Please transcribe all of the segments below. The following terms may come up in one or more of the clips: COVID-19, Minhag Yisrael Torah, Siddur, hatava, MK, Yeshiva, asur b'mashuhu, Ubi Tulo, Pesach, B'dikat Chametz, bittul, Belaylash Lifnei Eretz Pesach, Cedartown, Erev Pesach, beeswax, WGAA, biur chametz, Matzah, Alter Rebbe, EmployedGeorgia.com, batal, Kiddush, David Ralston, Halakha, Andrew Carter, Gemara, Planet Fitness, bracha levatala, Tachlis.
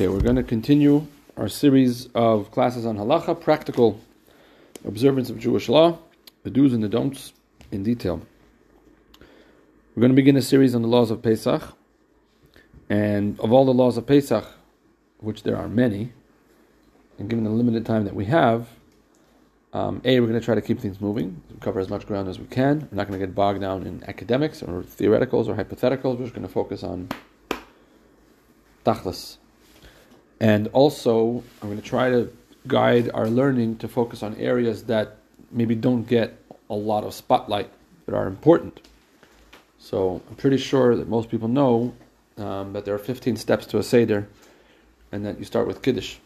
Okay, we're going to continue our series of classes on Halakha, practical observance of Jewish law, the do's and the don'ts in detail. We're going to begin a series on the laws of Pesach, and of all the laws of Pesach, which there are many, and given the limited time that we have, we're going to try to keep things moving, cover as much ground as we can. We're not going to get bogged down in academics or theoreticals or hypotheticals. We're just going to focus on tachlis. And also, I'm going to try to guide our learning to focus on areas that maybe don't get a lot of spotlight, but are important. So I'm pretty sure that most people know that there are 15 steps to a Seder, and that you start with Kiddush.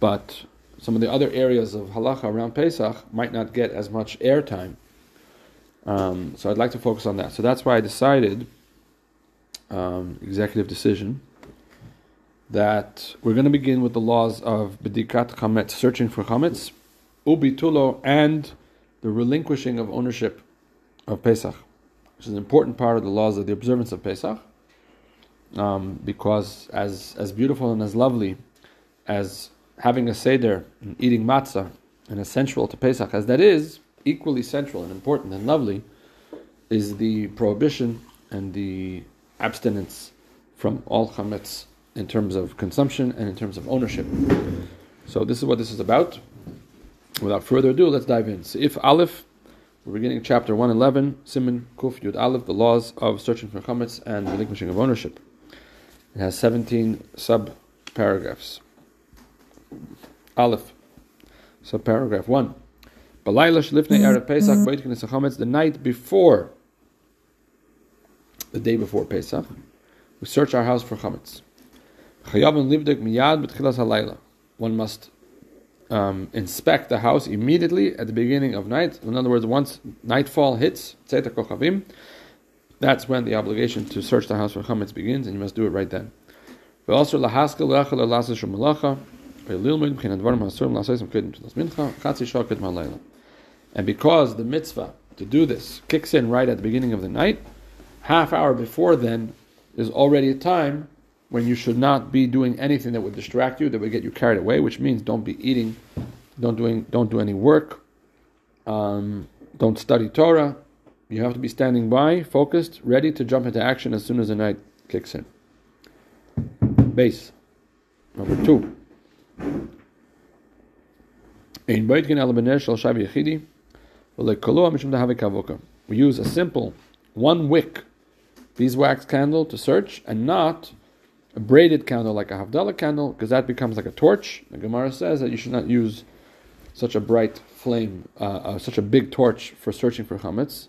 But some of the other areas of Halakha around Pesach might not get as much airtime. So I'd like to focus on that. So that's why I decided, executive decision, that we're going to begin with the laws of B'dikat Chametz, searching for Chametz, Ubi Tulo, and the relinquishing of ownership of Pesach, which is an important part of the laws of the observance of Pesach, because as beautiful and as lovely as having a Seder and eating matzah, and as central to Pesach as that is, equally central and important and lovely is the prohibition and the abstinence from all Chametz, in terms of consumption and in terms of ownership. So this is what this is about. Without further ado, let's dive in. Sif Aleph, we're beginning chapter 111, Simon Kuf Yud Aleph, the laws of searching for chametz and relinquishing of ownership. It has 17 sub-paragraphs. Aleph, sub-paragraph 1. Belaylash Lifnei Eretz Pesach, b'dikat chametz, the night before, the day before Pesach, we search our house for chametz. One must inspect the house immediately at the beginning of night. In other words, once nightfall hits, that's when the obligation to search the house for chametz begins, and you must do it right then. And because the mitzvah to do this kicks in right at the beginning of the night, half hour before then is already a time when you should not be doing anything that would distract you, that would get you carried away, which means don't be eating, don't do any work, don't study Torah. You have to be standing by, focused, ready to jump into action as soon as the night kicks in. Base. Number 2. We use a simple one-wick beeswax candle to search, and not a braided candle like a havdala candle, because that becomes like a torch. The Gemara says that you should not use such a bright flame, such a big torch for searching for chametz.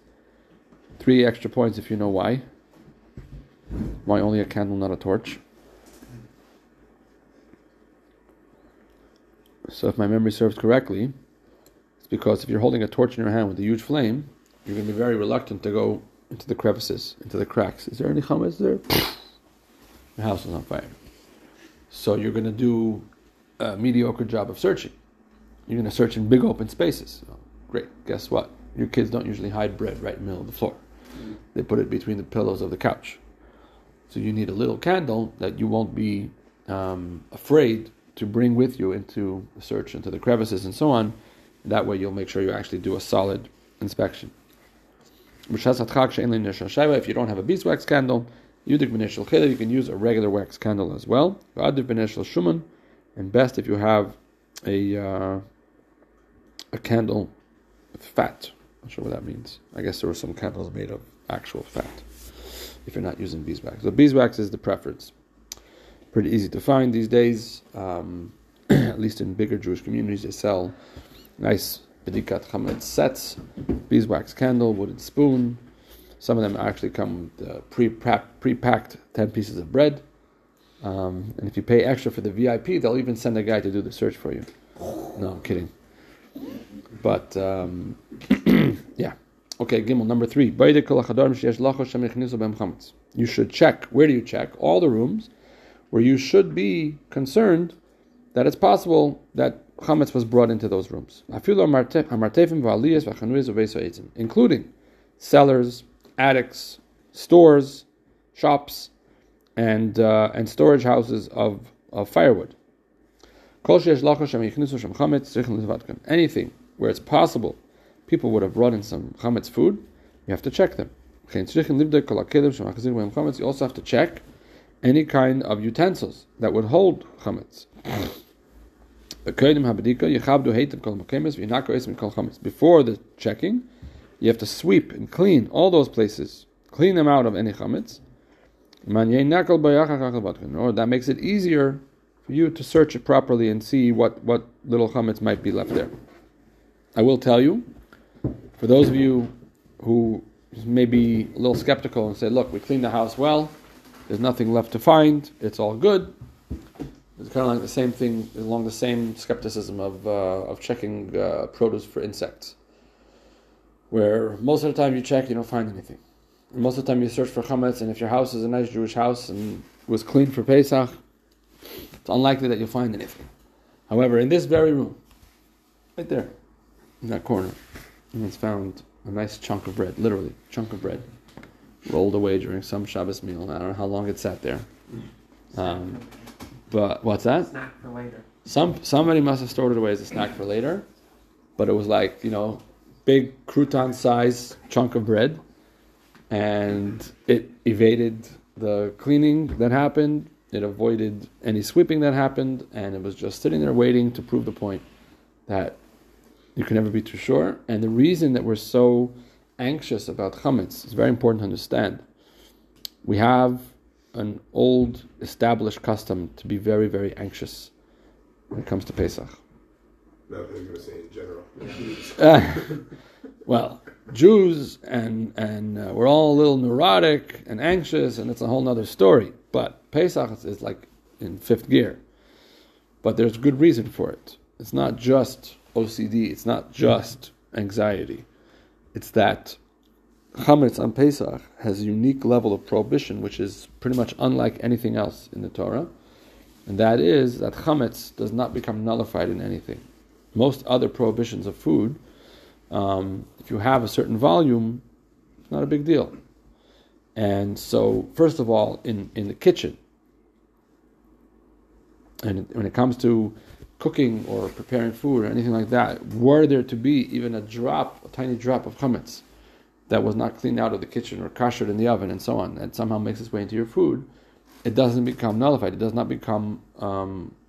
3 extra points if you know why. Why only a candle, not a torch? So if my memory serves correctly, it's because if you're holding a torch in your hand with a huge flame, you're going to be very reluctant to go into the crevices, into the cracks. Is there any chametz there? The house is on fire. So you're going to do a mediocre job of searching. You're going to search in big open spaces. Oh, great. Guess what? Your kids don't usually hide bread right in the middle of the floor. They put it between the pillows of the couch. So you need a little candle that you won't be afraid to bring with you into the search, into the crevices and so on. That way you'll make sure you actually do a solid inspection. If you don't have a beeswax candle, you can use a regular wax candle as well. And best if you have a candle with fat. Not sure what that means. I guess there were some candles made of actual fat, if you're not using beeswax. So beeswax is the preference. Pretty easy to find these days. At least in bigger Jewish communities, they sell nice B'dikat Chametz sets, beeswax candle, wooden spoon. Some of them actually come with pre-packed 10 pieces of bread. And if you pay extra for the VIP, they'll even send a guy to do the search for you. No, I'm kidding. But, yeah. Okay, Gimel, number 3. You should check. Where do you check? All the rooms where you should be concerned that it's possible that chametz was brought into those rooms. Including cellars, attics, stores, shops, and storage houses of of firewood. Anything where it's possible people would have brought in some chametz food, you have to check them. You also have to check any kind of utensils that would hold chametz. Before the checking, you have to sweep and clean all those places, clean them out of any chametz. Or that makes it easier for you to search it properly and see what little chametz might be left there. I will tell you, for those of you who may be a little skeptical and say, look, we cleaned the house well, there's nothing left to find, it's all good. It's kind of like the same thing, along the same skepticism of checking produce for insects, where most of the time you check, you don't find anything. And most of the time you search for chametz, and if your house is a nice Jewish house and was clean for Pesach, it's unlikely that you'll find anything. However, in this very room, right there, in that corner, it's found a nice chunk of bread, literally, chunk of bread, rolled away during some Shabbos meal. I don't know how long it sat there. But what's that? Snack for later. Somebody must have stored it away as a snack for later, but it was like, big crouton size chunk of bread, and it evaded the cleaning that happened. It avoided any sweeping that happened, and it was just sitting there waiting to prove the point that you can never be too sure. And the reason that we're so anxious about chametz is very important to understand. We have an old established custom to be very, very anxious when it comes to Pesach. No, I was going to say in general. Well, Jews and we're all a little neurotic and anxious, and it's a whole other story. But Pesach is like in fifth gear. But there's good reason for it. It's not just OCD. It's not just anxiety. It's that chametz on Pesach has a unique level of prohibition, which is pretty much unlike anything else in the Torah, and that is that chametz does not become nullified in anything. Most other prohibitions of food, if you have a certain volume, it's not a big deal. And so, first of all, in the kitchen, and when it comes to cooking or preparing food or anything like that, were there to be even a tiny drop of chametz that was not cleaned out of the kitchen or kashered in the oven and so on, and somehow makes its way into your food, it doesn't become nullified. It does not become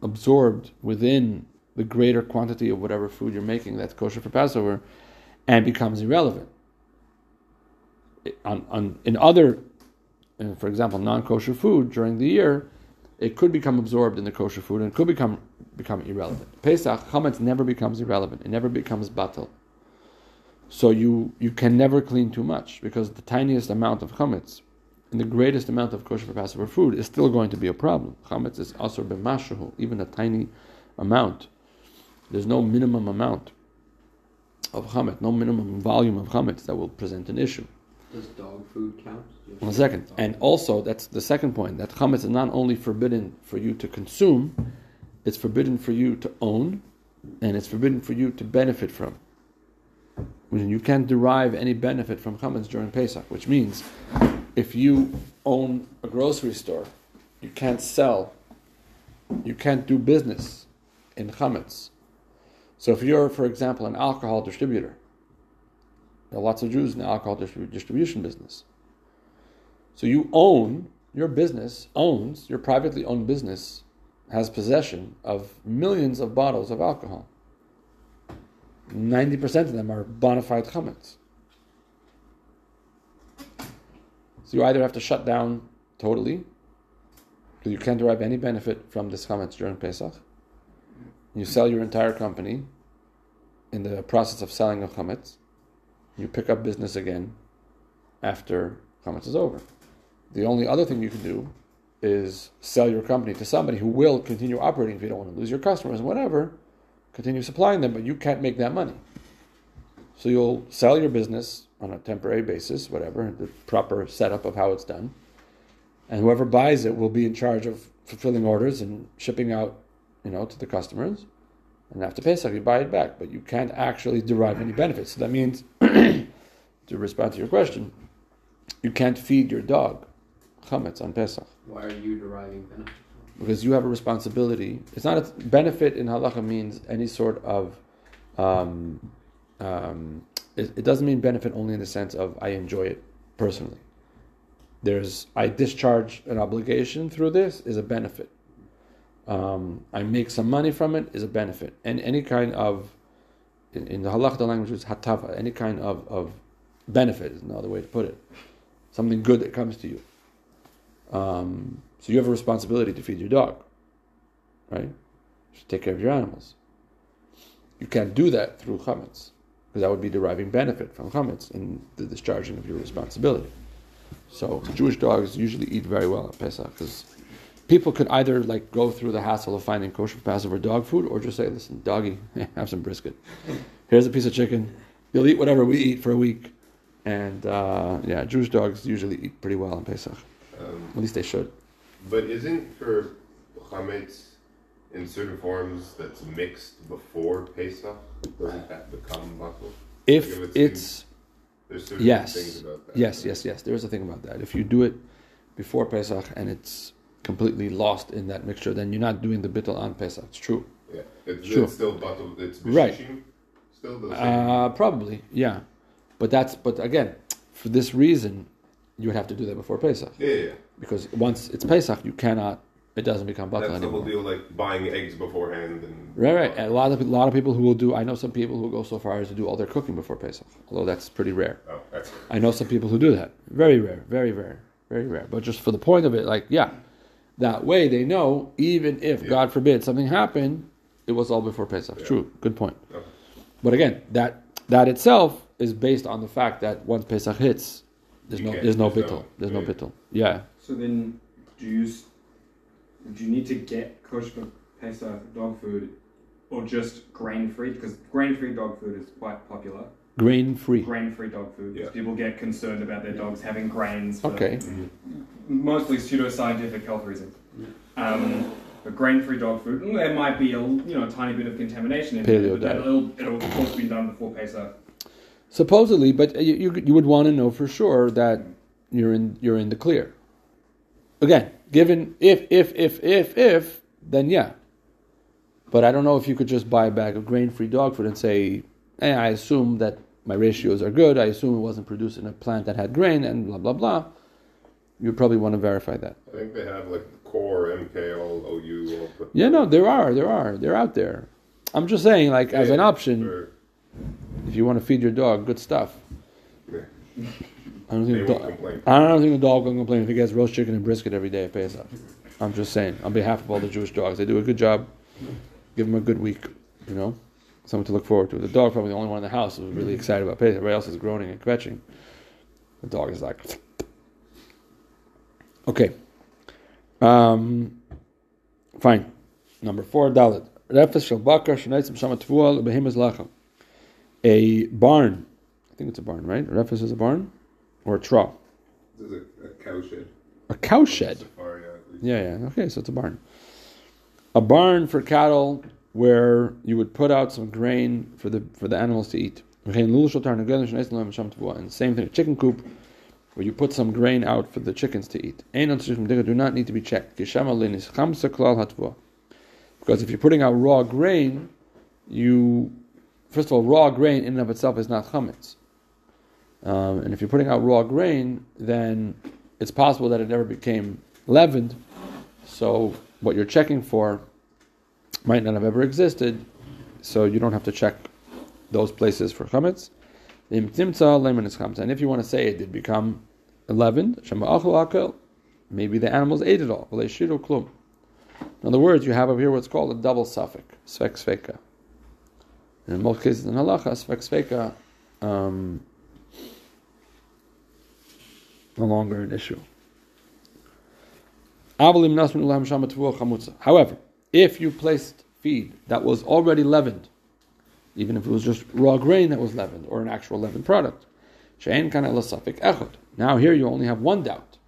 absorbed within the greater quantity of whatever food you're making that's kosher for Passover and becomes irrelevant. In other, for example, non-kosher food during the year, it could become absorbed in the kosher food and could become irrelevant. Pesach, chametz never becomes irrelevant. It never becomes batal. So you can never clean too much, because the tiniest amount of chametz and the greatest amount of kosher for Passover food is still going to be a problem. Chametz is asur b'mashuhu, even a tiny amount. There's no minimum amount of chametz, no minimum volume of chametz that will present an issue. Does dog food count? One second. And also, that's the second point, that chametz is not only forbidden for you to consume, it's forbidden for you to own, and it's forbidden for you to benefit from. You can't derive any benefit from chametz during Pesach, which means if you own a grocery store, you can't sell, you can't do business in chametz. So if you're, for example, an alcohol distributor, there are lots of Jews in the alcohol distribution business. So you own, your business owns, your privately owned business has possession of millions of bottles of alcohol. 90% of them are bona fide chametz. So you either have to shut down totally, because you can't derive any benefit from this chametz during Pesach. You sell your entire company in the process of selling of chametz. You pick up business again after chametz is over. The only other thing you can do is sell your company to somebody who will continue operating if you don't want to lose your customers and whatever. Continue supplying them, but you can't make that money. So you'll sell your business on a temporary basis, whatever, the proper setup of how it's done. And whoever buys it will be in charge of fulfilling orders and shipping out, to the customers. And after Pesach, you buy it back, but you can't actually derive any benefits. So that means, to respond to your question, you can't feed your dog chametz on Pesach. Why are you deriving benefits? because you have a responsibility. It's not a benefit in halakha means any sort of. It doesn't mean benefit only in the sense of I enjoy it personally. I discharge an obligation through this is a benefit. I make some money from it is a benefit. And any kind of, in the halakha language it's hatava, any kind of benefit is another way to put it. Something good that comes to you. So you have a responsibility to feed your dog, right? You should take care of your animals. You can't do that through chametz, because that would be deriving benefit from chametz in the discharging of your responsibility. So Jewish dogs usually eat very well at Pesach, because people could either go through the hassle of finding kosher Passover dog food, or just say, listen, doggy, have some brisket. Here's a piece of chicken. You'll eat whatever we eat for a week. And Jewish dogs usually eat pretty well on Pesach. At least they should. But isn't for chametz in certain forms that's mixed before Pesach, doesn't that become batal? There's certain things about that. Yes. There is a thing about that. If you do it before Pesach and it's completely lost in that mixture, then you're not doing the bittul on Pesach. It's true. Yeah, it's still batal. It's b'shishim. Still the same. Probably, yeah. But again, for this reason, you would have to do that before Pesach. Yeah. Because once it's Pesach, you cannot. It doesn't become batal anymore. That's the whole deal, buying eggs beforehand. And right. And a lot of people who will do. I know some people who go so far as to do all their cooking before Pesach. Although that's pretty rare. Oh, that's rare. I know some people who do that. Very rare. Very rare. Very rare. But just for the point of it, that way they know. Even if God forbid something happened, it was all before Pesach. Yeah. True. Good point. Okay. But again, that itself is based on the fact that once Pesach hits, there's no bittul. Yeah. So then, do you need to get kosher Pesach dog food, or just grain-free? Because grain-free dog food is quite popular. Grain-free dog food. Yeah. People get concerned about their dogs having grains. Mostly pseudoscientific health reasons. Yeah. But grain-free dog food, there might be a tiny bit of contamination in paleo it. It'll of course be done before Pesach. Supposedly, but you would want to know for sure that you're in the clear. Again, given if, then yeah. But I don't know if you could just buy a bag of grain-free dog food and say, I assume that my ratios are good, I assume it wasn't produced in a plant that had grain, and blah, blah, blah. You probably want to verify that. I think they have Core, MK, OU. There are. They're out there. I'm just saying, as an option, if you want to feed your dog good stuff. Yeah. I don't think the dog will complain if he gets roast chicken and brisket every day at Pesach. I'm just saying, on behalf of all the Jewish dogs, they do a good job. Give them a good week, something to look forward to. The dog, probably the only one in the house, who's really excited about Pesach. Everybody else is groaning and kvetching. The dog is like, okay, fine. Number 4, Dalet. A barn. I think it's a barn, right? Refus is a barn. Or a trough. This is a cowshed. A cowshed? Yeah. Okay, so it's a barn. A barn for cattle where you would put out some grain for the animals to eat. And same thing, a chicken coop where you put some grain out for the chickens to eat. Do not need to be checked. Because if you're putting out raw grain, first of all, raw grain in and of itself is not chametz. And if you're putting out raw grain, then it's possible that it never became leavened. So what you're checking for might not have ever existed. So you don't have to check those places for chametz. And if you want to say it did become leavened, maybe the animals ate it all. In other words, you have over here what's called a double suffix, svek sveka. And in most cases in halakha, svek sveka, no longer an issue. However, if you placed feed that was already leavened, even if it was just raw grain that was leavened, or an actual leavened product, now here you only have one doubt.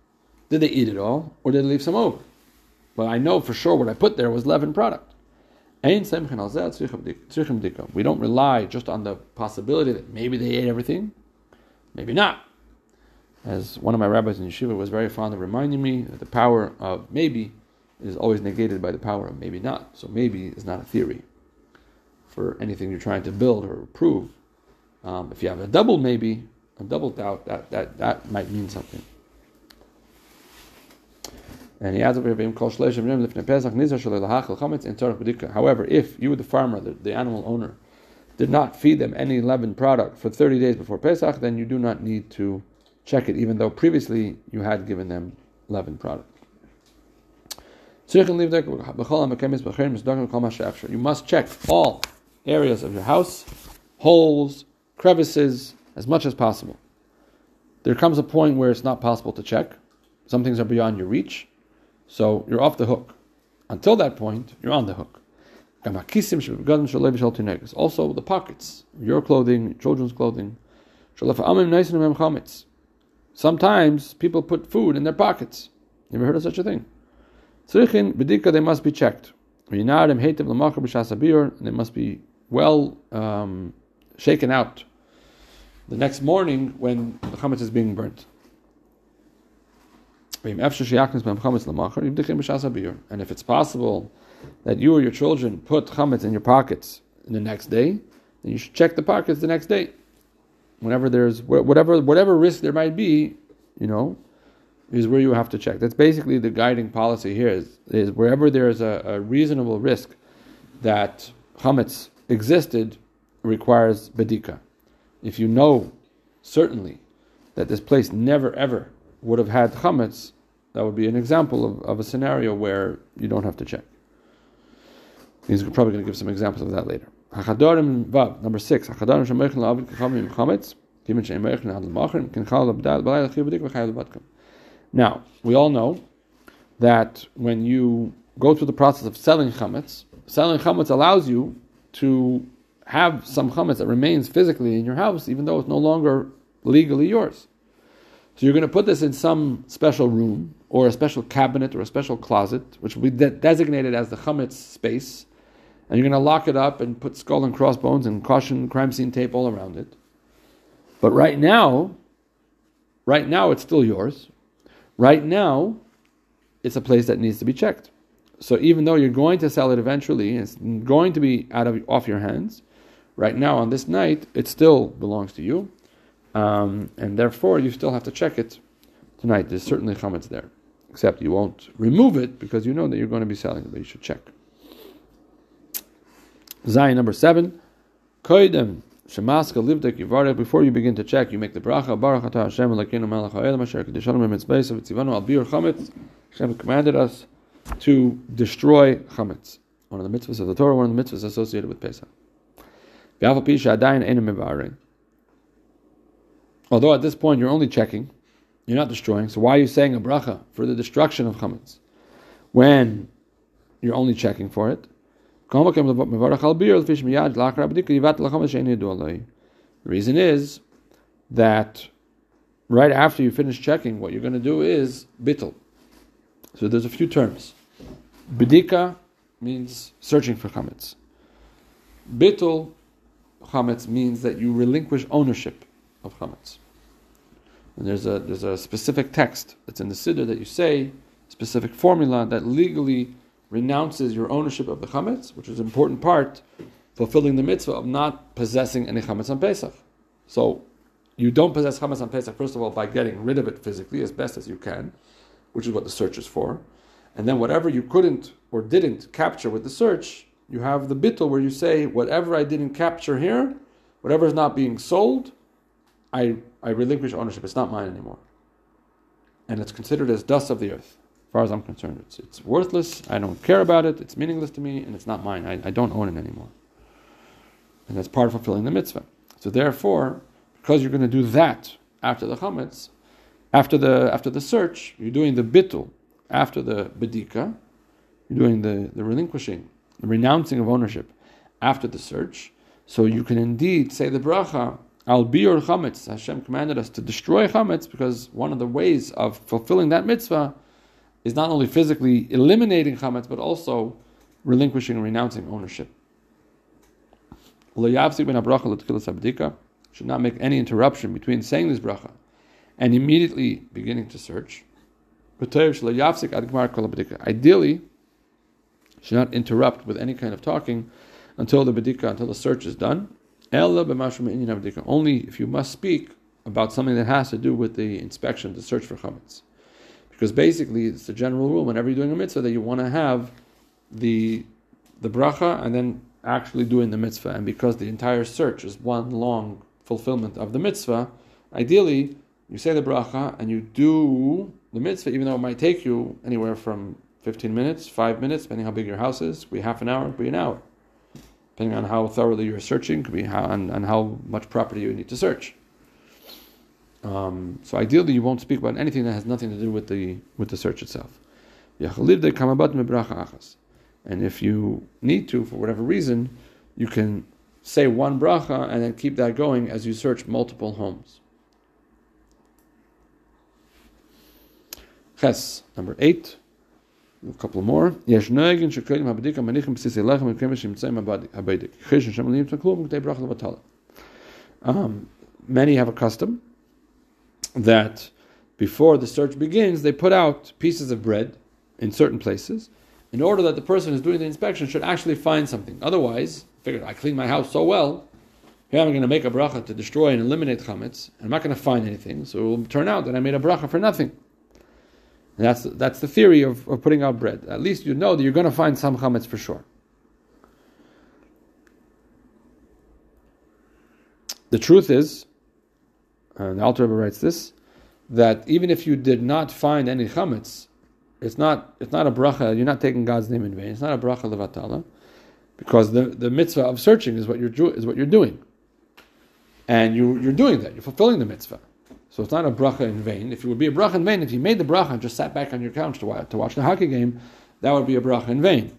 Did they eat it all, or did they leave some over? But I know for sure what I put there was leavened product. We don't rely just on the possibility that maybe they ate everything, maybe not. As one of my rabbis in yeshiva was very fond of reminding me that the power of maybe is always negated by the power of maybe not. So maybe is not a theory for anything you're trying to build or prove. If you have a double maybe, a double doubt, that might mean something. And he adds up here, however, if you, the farmer, the animal owner, did not feed them any leavened product for 30 days before Pesach, then you do not need to check it, even though previously you had given them leavened product. You must check all areas of your house, holes, crevices, as much as possible. There comes a point where it's not possible to check. Some things are beyond your reach, so you're off the hook. Until that point, you're on the hook. Also, the pockets, your clothing, children's clothing. Sometimes people put food in their pockets. You ever heard of such a thing? They must be checked. They must be well shaken out the next morning when the chametz is being burnt. And if it's possible that you or your children put chametz in your pockets the next day, then you should check the pockets the next day. Whenever there's whatever risk there might be, is where you have to check. That's basically the guiding policy here. Is wherever there is a reasonable risk that chametz existed, requires bedika. If you know certainly that this place never ever would have had chametz, that would be an example of a scenario where you don't have to check. He's probably going to give some examples of that later. Number 6. Now, we all know that when you go through the process of selling chametz allows you to have some chametz that remains physically in your house, even though it's no longer legally yours. So you're going to put this in some special room, or a special cabinet, or a special closet, which will be designated as the chametz space, and you're going to lock it up and put skull and crossbones and caution crime scene tape all around it. But right now it's still yours. Right now, it's a place that needs to be checked. So even though you're going to sell it eventually, it's going to be off your hands. Right now, on this night, it still belongs to you. And therefore, you still have to check it tonight. There's certainly chametz there. Except you won't remove it because you know that you're going to be selling it, but you should check. Zion number 7. Koidem shemaska livdek yivarech. Before you begin to check, you make the bracha. Baruch atah Hashem Elokeinu melech ha'olam asher kedeshanu b'mitzvah v'tzivanu al biur chametz. Hashem commanded us to destroy chametz. One of the mitzvahs of the Torah, one of the mitzvahs associated with Pesach. V'afal pi she'adayin ein mevareh. Although at this point you're only checking, you're not destroying, so why are you saying a bracha for the destruction of chametz when you're only checking for it? The reason is that right after you finish checking, what you're going to do is bittul. So there's a few terms. B'dika means searching for chametz. Bittul chametz means that you relinquish ownership of chametz. And there's a specific text that's in the Siddur that you say, specific formula that legally renounces your ownership of the chametz, which is an important part fulfilling the mitzvah of not possessing any chametz on Pesach. So you don't possess chametz on Pesach, first of all, by getting rid of it physically as best as you can, which is what the search is for. And then whatever you couldn't or didn't capture with the search, you have the bittul where you say, whatever I didn't capture here, whatever is not being sold, I relinquish ownership. It's not mine anymore. And it's considered as dust of the earth. As far as I'm concerned, it's worthless. I don't care about it. It's meaningless to me, and it's not mine. I don't own it anymore. And that's part of fulfilling the mitzvah. So therefore, because you're going to do that after the chametz, after the search, you're doing the bittul. After the bedika, you're doing the relinquishing, the renouncing of ownership after the search. So you can indeed say the bracha, Al biur chametz. Hashem commanded us to destroy chametz because one of the ways of fulfilling that mitzvah is not only physically eliminating chametz, but also relinquishing and renouncing ownership. Should not make any interruption between saying this bracha and immediately beginning to search. Ideally, should not interrupt with any kind of talking until the search is done. Only if you must speak about something that has to do with the inspection, the search for chametz. Because basically, it's the general rule whenever you're doing a mitzvah that you want to have the bracha and then actually doing the mitzvah. And because the entire search is one long fulfillment of the mitzvah, ideally, you say the bracha and you do the mitzvah, even though it might take you anywhere from 15 minutes, 5 minutes, depending how big your house is. It could be half an hour, it could be an hour. Depending on how thoroughly you're searching, it could be on how much property you need to search. So ideally, you won't speak about anything that has nothing to do with the search itself. And if you need to, for whatever reason, you can say one bracha and then keep that going as you search multiple homes. Ches, number 8. A couple more. Many have a custom that before the search begins, they put out pieces of bread in certain places in order that the person who's doing the inspection should actually find something. Otherwise, figure, I clean my house so well, here I'm going to make a bracha to destroy and eliminate chametz. I'm not going to find anything, so it will turn out that I made a bracha for nothing. And that's the theory of putting out bread. At least you know that you're going to find some chametz for sure. The truth is, and the Alter Rebbe writes this, that even if you did not find any chametz, it's not a bracha. You're not taking God's name in vain. It's not a bracha levatala, because the mitzvah of searching is what you're doing, and you're doing that. You're fulfilling the mitzvah. So it's not a bracha in vain. If it would be a bracha in vain, if you made the bracha and just sat back on your couch to watch the hockey game, that would be a bracha in vain.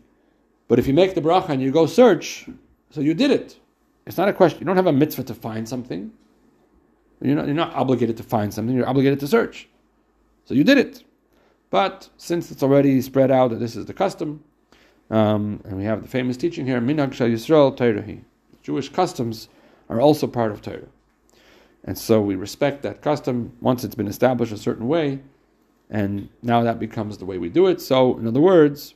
But if you make the bracha and you go search, so you did it. It's not a question. You don't have a mitzvah to find something. You're not obligated to find something. You're obligated to search. So you did it. But since it's already spread out that this is the custom, and we have the famous teaching here, Minhag Yisrael Torah. Jewish customs are also part of Torah. And so we respect that custom once it's been established a certain way, and now that becomes the way we do it. So, in other words,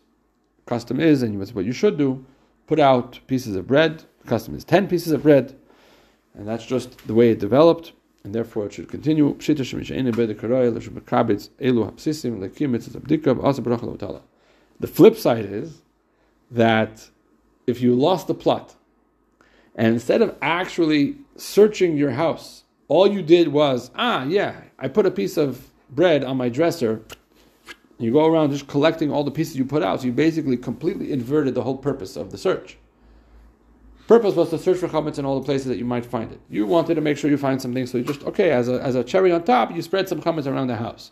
custom is, and it's what you should do, put out pieces of bread. The custom is 10 pieces of bread, and that's just the way it developed, and therefore it should continue. The flip side is that if you lost the plot, and instead of actually searching your house, all you did was, I put a piece of bread on my dresser. You go around just collecting all the pieces you put out, so you basically completely inverted the whole purpose of the search. Purpose was to search for chametz in all the places that you might find it. You wanted to make sure you find something, so you just, as a cherry on top, you spread some chametz around the house.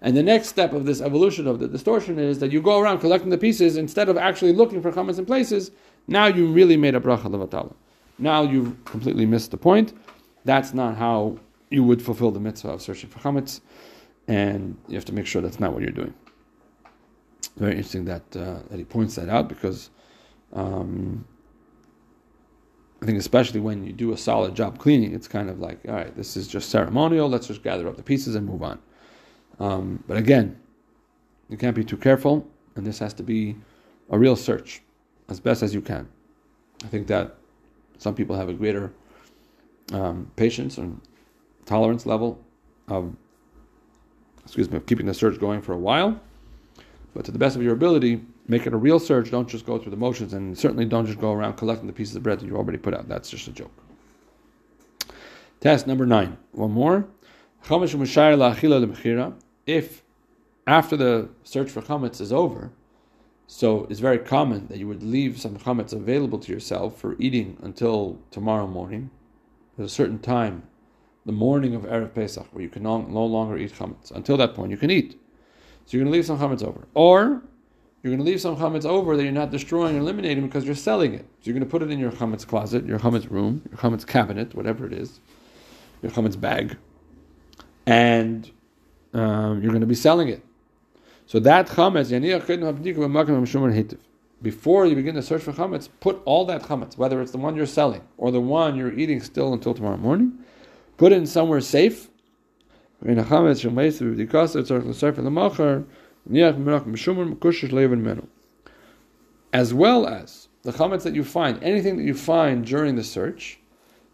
And the next step of this evolution of the distortion is that you go around collecting the pieces instead of actually looking for chametz in places. Now you really made a bracha levatala. Now you've completely missed the point. That's not how you would fulfill the mitzvah of searching for chametz, and you have to make sure that's not what you're doing. Very interesting that he points that out, because I think especially when you do a solid job cleaning, it's kind of like, all right, this is just ceremonial, let's just gather up the pieces and move on. But again, you can't be too careful, and this has to be a real search, as best as you can. I think that some people have a greater patience and tolerance level of keeping the search going for a while. But to the best of your ability, make it a real search. Don't just go through the motions, and certainly don't just go around collecting the pieces of bread that you already put out. That's just a joke. Test number 9. One more. If after the search for chametz is over, so it's very common that you would leave some chametz available to yourself for eating until tomorrow morning. There's a certain time, the morning of Erev Pesach, where you can no longer eat chametz. Until that point, you can eat. So you're going to leave some chametz over. Or you're going to leave some chametz over that you're not destroying or eliminating because you're selling it. So you're going to put it in your chametz closet, your chametz room, your chametz cabinet, whatever it is, your chametz bag. And you're going to be selling it. So that chametz, before you begin to search for chametz, put all that chametz, whether it's the one you're selling or the one you're eating still until tomorrow morning, put it in somewhere safe. as well as the chametz that you find, anything that you find during the search,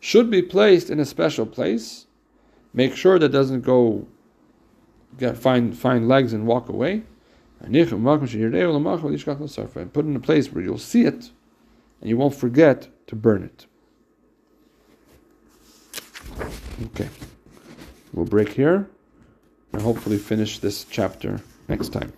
should be placed in a special place. Make sure that doesn't go find legs and walk away. And put in a place where you'll see it and you won't forget to burn it. Okay. We'll break here and hopefully finish this chapter next time.